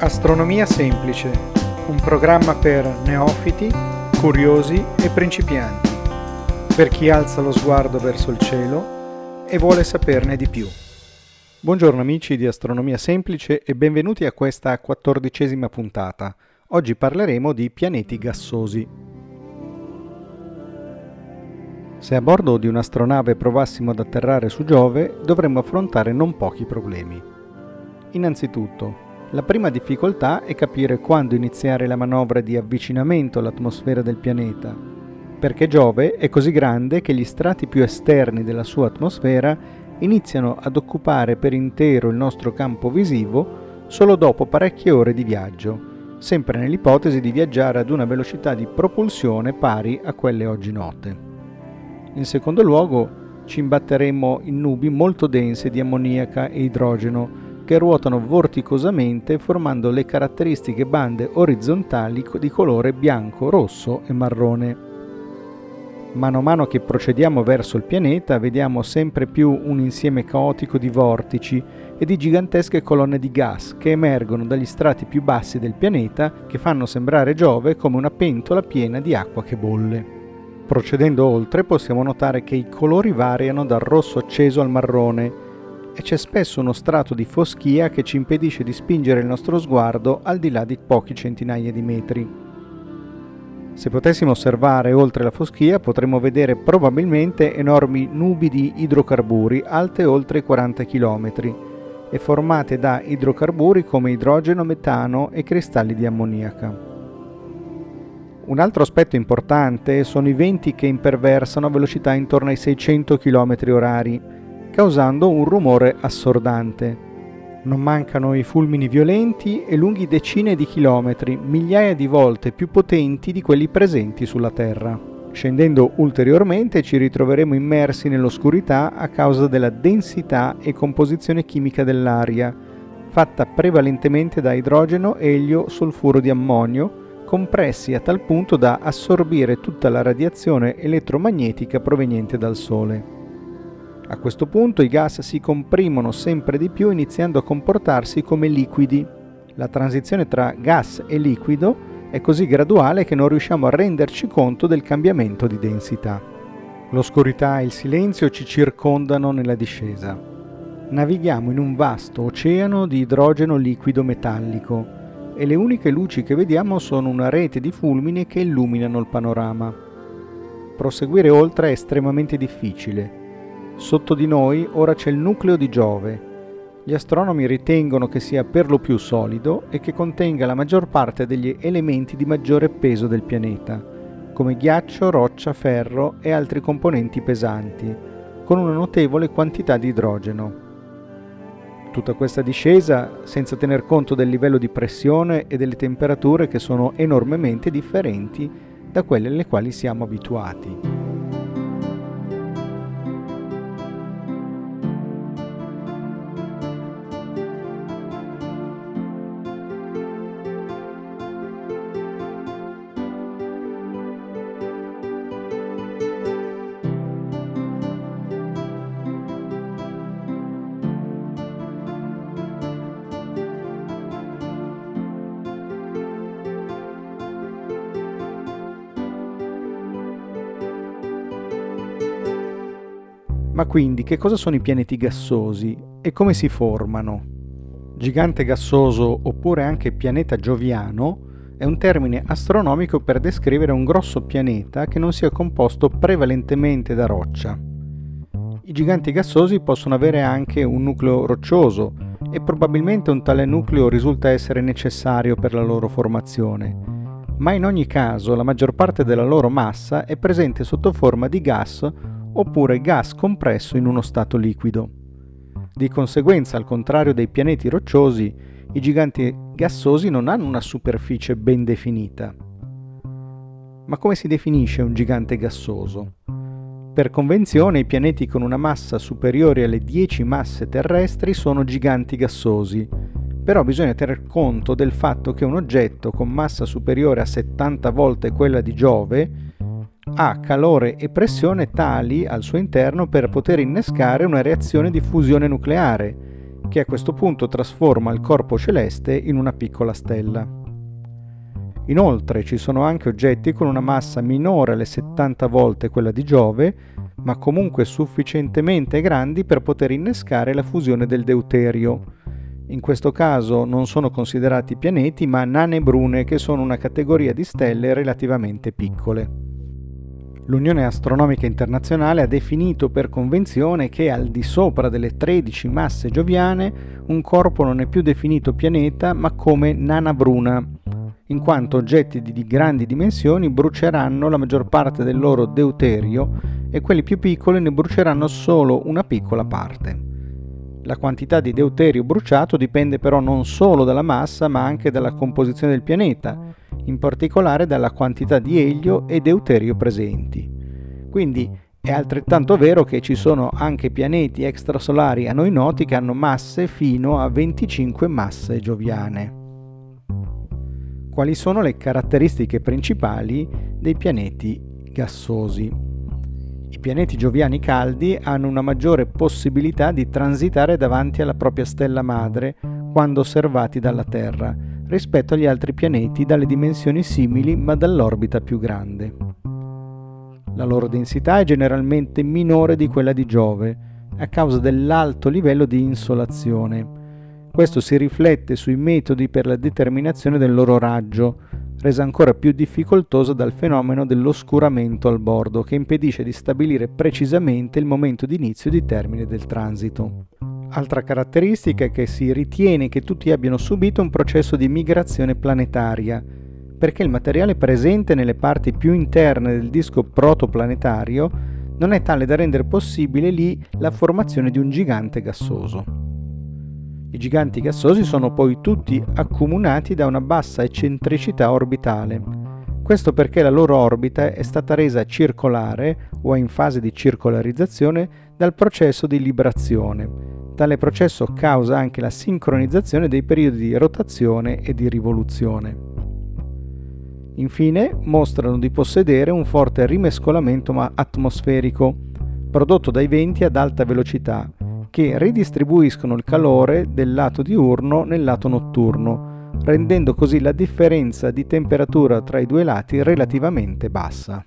Astronomia Semplice, un programma per neofiti, curiosi e principianti, per chi alza lo sguardo verso il cielo e vuole saperne di più. Buongiorno amici di Astronomia Semplice e benvenuti a questa 14ª puntata. Oggi parleremo di pianeti gassosi. Se a bordo di un'astronave provassimo ad atterrare su Giove, dovremmo affrontare non pochi problemi. Innanzitutto, la prima difficoltà è capire quando iniziare la manovra di avvicinamento all'atmosfera del pianeta, perché Giove è così grande che gli strati più esterni della sua atmosfera iniziano ad occupare per intero il nostro campo visivo solo dopo parecchie ore di viaggio, sempre nell'ipotesi di viaggiare ad una velocità di propulsione pari a quelle oggi note. In secondo luogo, ci imbatteremo in nubi molto dense di ammoniaca e idrogeno, che ruotano vorticosamente formando le caratteristiche bande orizzontali di colore bianco, rosso e marrone. Mano a mano che procediamo verso il pianeta vediamo sempre più un insieme caotico di vortici e di gigantesche colonne di gas che emergono dagli strati più bassi del pianeta, che fanno sembrare Giove come una pentola piena di acqua che bolle. Procedendo oltre possiamo notare che i colori variano dal rosso acceso al marrone, e c'è spesso uno strato di foschia che ci impedisce di spingere il nostro sguardo al di là di pochi centinaia di metri. Se potessimo osservare oltre la foschia potremmo vedere probabilmente enormi nubi di idrocarburi alte oltre i 40 km e formate da idrocarburi come idrogeno, metano e cristalli di ammoniaca. Un altro aspetto importante sono i venti che imperversano a velocità intorno ai 600 km/h, causando un rumore assordante. Non mancano i fulmini violenti e lunghi decine di chilometri, migliaia di volte più potenti di quelli presenti sulla Terra. Scendendo ulteriormente ci ritroveremo immersi nell'oscurità a causa della densità e composizione chimica dell'aria, fatta prevalentemente da idrogeno, elio, solfuro di ammonio, compressi a tal punto da assorbire tutta la radiazione elettromagnetica proveniente dal Sole. A questo punto i gas si comprimono sempre di più, iniziando a comportarsi come liquidi. La transizione tra gas e liquido è così graduale che non riusciamo a renderci conto del cambiamento di densità. L'oscurità e il silenzio ci circondano nella discesa. Navighiamo in un vasto oceano di idrogeno liquido metallico e le uniche luci che vediamo sono una rete di fulmini che illuminano il panorama. Proseguire oltre è estremamente difficile. Sotto di noi ora c'è il nucleo di Giove. Gli astronomi ritengono che sia per lo più solido e che contenga la maggior parte degli elementi di maggiore peso del pianeta, come ghiaccio, roccia, ferro e altri componenti pesanti, con una notevole quantità di idrogeno. Tutta questa discesa senza tener conto del livello di pressione e delle temperature che sono enormemente differenti da quelle alle quali siamo abituati. Ma quindi che cosa sono i pianeti gassosi e come si formano? Gigante gassoso, oppure anche pianeta gioviano, è un termine astronomico per descrivere un grosso pianeta che non sia composto prevalentemente da roccia. I giganti gassosi possono avere anche un nucleo roccioso e probabilmente un tale nucleo risulta essere necessario per la loro formazione. Ma in ogni caso la maggior parte della loro massa è presente sotto forma di gas oppure gas compresso in uno stato liquido. Di conseguenza, al contrario dei pianeti rocciosi, i giganti gassosi non hanno una superficie ben definita. Ma come si definisce un gigante gassoso? Per convenzione, i pianeti con una massa superiore alle 10 masse terrestri sono giganti gassosi, però bisogna tener conto del fatto che un oggetto con massa superiore a 70 volte quella di Giove ha calore e pressione tali al suo interno per poter innescare una reazione di fusione nucleare che a questo punto trasforma il corpo celeste in una piccola stella. Inoltre ci sono anche oggetti con una massa minore alle 70 volte quella di Giove, ma comunque sufficientemente grandi per poter innescare la fusione del deuterio. In questo caso non sono considerati pianeti, ma nane brune, che sono una categoria di stelle relativamente piccole. L'Unione Astronomica Internazionale ha definito per convenzione che al di sopra delle 13 masse gioviane un corpo non è più definito pianeta, ma come nana bruna, in quanto oggetti di grandi dimensioni bruceranno la maggior parte del loro deuterio e quelli più piccoli ne bruceranno solo una piccola parte. La quantità di deuterio bruciato dipende però non solo dalla massa, ma anche dalla composizione del pianeta, in particolare dalla quantità di elio e deuterio presenti. Quindi è altrettanto vero che ci sono anche pianeti extrasolari a noi noti che hanno masse fino a 25 masse gioviane. Quali sono le caratteristiche principali dei pianeti gassosi? I pianeti gioviani caldi hanno una maggiore possibilità di transitare davanti alla propria stella madre quando osservati dalla Terra, rispetto agli altri pianeti dalle dimensioni simili ma dall'orbita più grande. La loro densità è generalmente minore di quella di Giove, a causa dell'alto livello di insolazione. Questo si riflette sui metodi per la determinazione del loro raggio, resa ancora più difficoltosa dal fenomeno dell'oscuramento al bordo, che impedisce di stabilire precisamente il momento di inizio e di termine del transito. Altra caratteristica è che si ritiene che tutti abbiano subito un processo di migrazione planetaria, perché il materiale presente nelle parti più interne del disco protoplanetario non è tale da rendere possibile lì la formazione di un gigante gassoso. I giganti gassosi sono poi tutti accomunati da una bassa eccentricità orbitale. Questo perché la loro orbita è stata resa circolare o in fase di circolarizzazione dal processo di librazione. Tale processo causa anche la sincronizzazione dei periodi di rotazione e di rivoluzione. Infine, mostrano di possedere un forte rimescolamento atmosferico, prodotto dai venti ad alta velocità, che ridistribuiscono il calore del lato diurno nel lato notturno, rendendo così la differenza di temperatura tra i due lati relativamente bassa.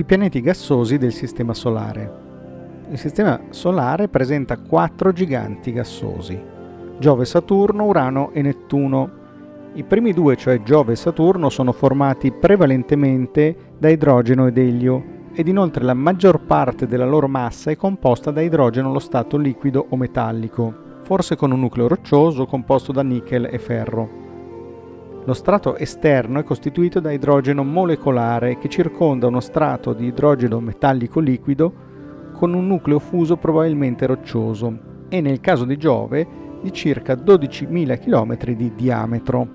I pianeti gassosi del Sistema Solare. Il Sistema Solare presenta 4 giganti gassosi: Giove, Saturno, Urano e Nettuno. I primi due, cioè Giove e Saturno, sono formati prevalentemente da idrogeno ed elio, ed inoltre la maggior parte della loro massa è composta da idrogeno allo stato liquido o metallico, forse con un nucleo roccioso composto da nichel e ferro. Lo strato esterno è costituito da idrogeno molecolare che circonda uno strato di idrogeno metallico liquido con un nucleo fuso probabilmente roccioso e, nel caso di Giove, di circa 12.000 km di diametro.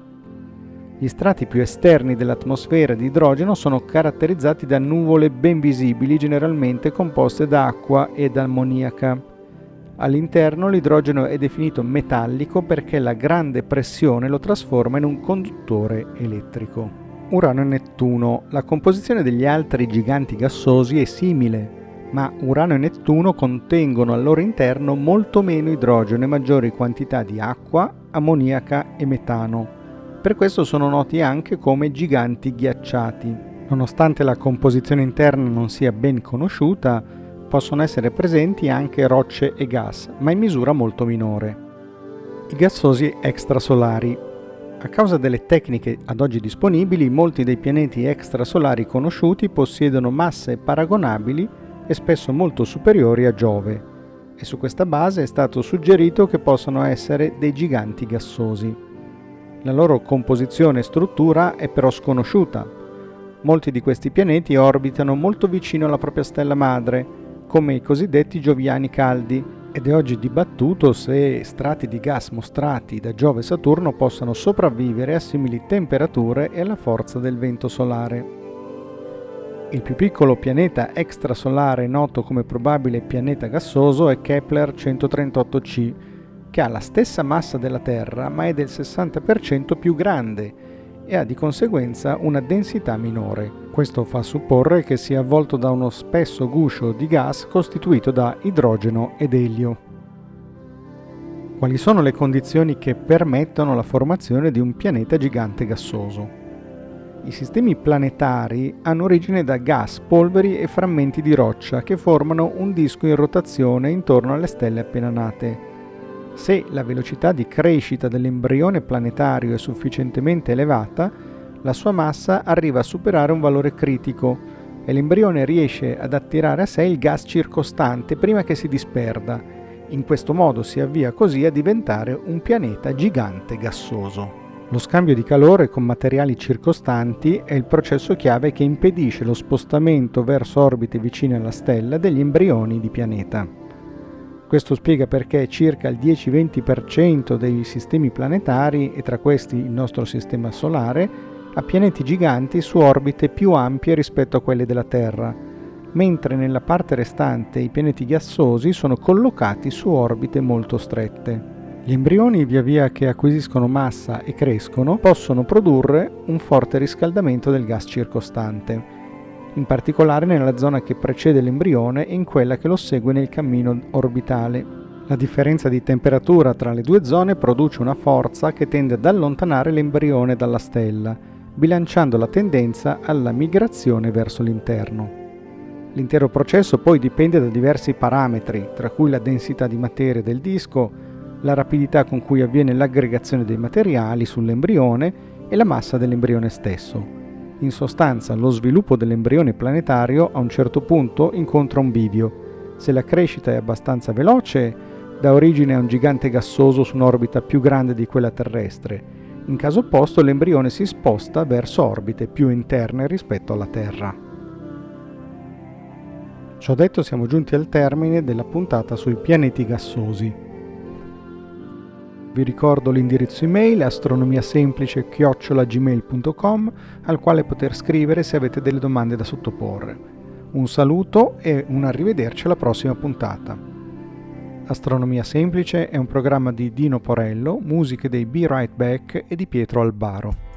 Gli strati più esterni dell'atmosfera di idrogeno sono caratterizzati da nuvole ben visibili, generalmente composte da acqua ed ammoniaca. All'interno l'idrogeno è definito metallico perché la grande pressione lo trasforma in un conduttore elettrico. Urano e Nettuno. La composizione degli altri giganti gassosi è simile, ma Urano e Nettuno contengono al loro interno molto meno idrogeno e maggiori quantità di acqua, ammoniaca e metano. Per questo sono noti anche come giganti ghiacciati. Nonostante la composizione interna non sia ben conosciuta, possono essere presenti anche rocce e gas, ma in misura molto minore. I gassosi extrasolari. A causa delle tecniche ad oggi disponibili, molti dei pianeti extrasolari conosciuti possiedono masse paragonabili e spesso molto superiori a Giove, e su questa base è stato suggerito che possano essere dei giganti gassosi. La loro composizione e struttura è però sconosciuta. Molti di questi pianeti orbitano molto vicino alla propria stella madre, come i cosiddetti gioviani caldi, Ed è oggi dibattuto se strati di gas mostrati da Giove e Saturno possano sopravvivere a simili temperature e alla forza del vento solare. Il più piccolo pianeta extrasolare noto come probabile pianeta gassoso è Kepler-138C, che ha la stessa massa della Terra ma è del 60% più grande e ha di conseguenza una densità minore. Questo fa supporre che sia avvolto da uno spesso guscio di gas costituito da idrogeno ed elio. Quali sono le condizioni che permettono la formazione di un pianeta gigante gassoso? I sistemi planetari hanno origine da gas, polveri e frammenti di roccia che formano un disco in rotazione intorno alle stelle appena nate. Se la velocità di crescita dell'embrione planetario è sufficientemente elevata, la sua massa arriva a superare un valore critico e l'embrione riesce ad attirare a sé il gas circostante prima che si disperda. In questo modo si avvia così a diventare un pianeta gigante gassoso. Lo scambio di calore con materiali circostanti è il processo chiave che impedisce lo spostamento verso orbite vicine alla stella degli embrioni di pianeta. Questo spiega perché circa il 10-20% dei sistemi planetari, e tra questi il nostro sistema solare, ha pianeti giganti su orbite più ampie rispetto a quelle della Terra, mentre nella parte restante i pianeti gassosi sono collocati su orbite molto strette. Gli embrioni, via via che acquisiscono massa e crescono, possono produrre un forte riscaldamento del gas circostante, in particolare nella zona che precede l'embrione e in quella che lo segue nel cammino orbitale. La differenza di temperatura tra le due zone produce una forza che tende ad allontanare l'embrione dalla stella, bilanciando la tendenza alla migrazione verso l'interno. L'intero processo poi dipende da diversi parametri, tra cui la densità di materia del disco, la rapidità con cui avviene l'aggregazione dei materiali sull'embrione e la massa dell'embrione stesso. In sostanza, lo sviluppo dell'embrione planetario a un certo punto incontra un bivio. Se la crescita è abbastanza veloce, dà origine a un gigante gassoso su un'orbita più grande di quella terrestre. In caso opposto, l'embrione si sposta verso orbite più interne rispetto alla Terra. Ciò detto, siamo giunti al termine della puntata sui pianeti gassosi. Vi ricordo l'indirizzo email astronomiasemplice@gmail.com al quale poter scrivere se avete delle domande da sottoporre. Un saluto e un arrivederci alla prossima puntata. Astronomia Semplice è un programma di Dino Porello, musiche dei Be Right Back e di Pietro Albaro.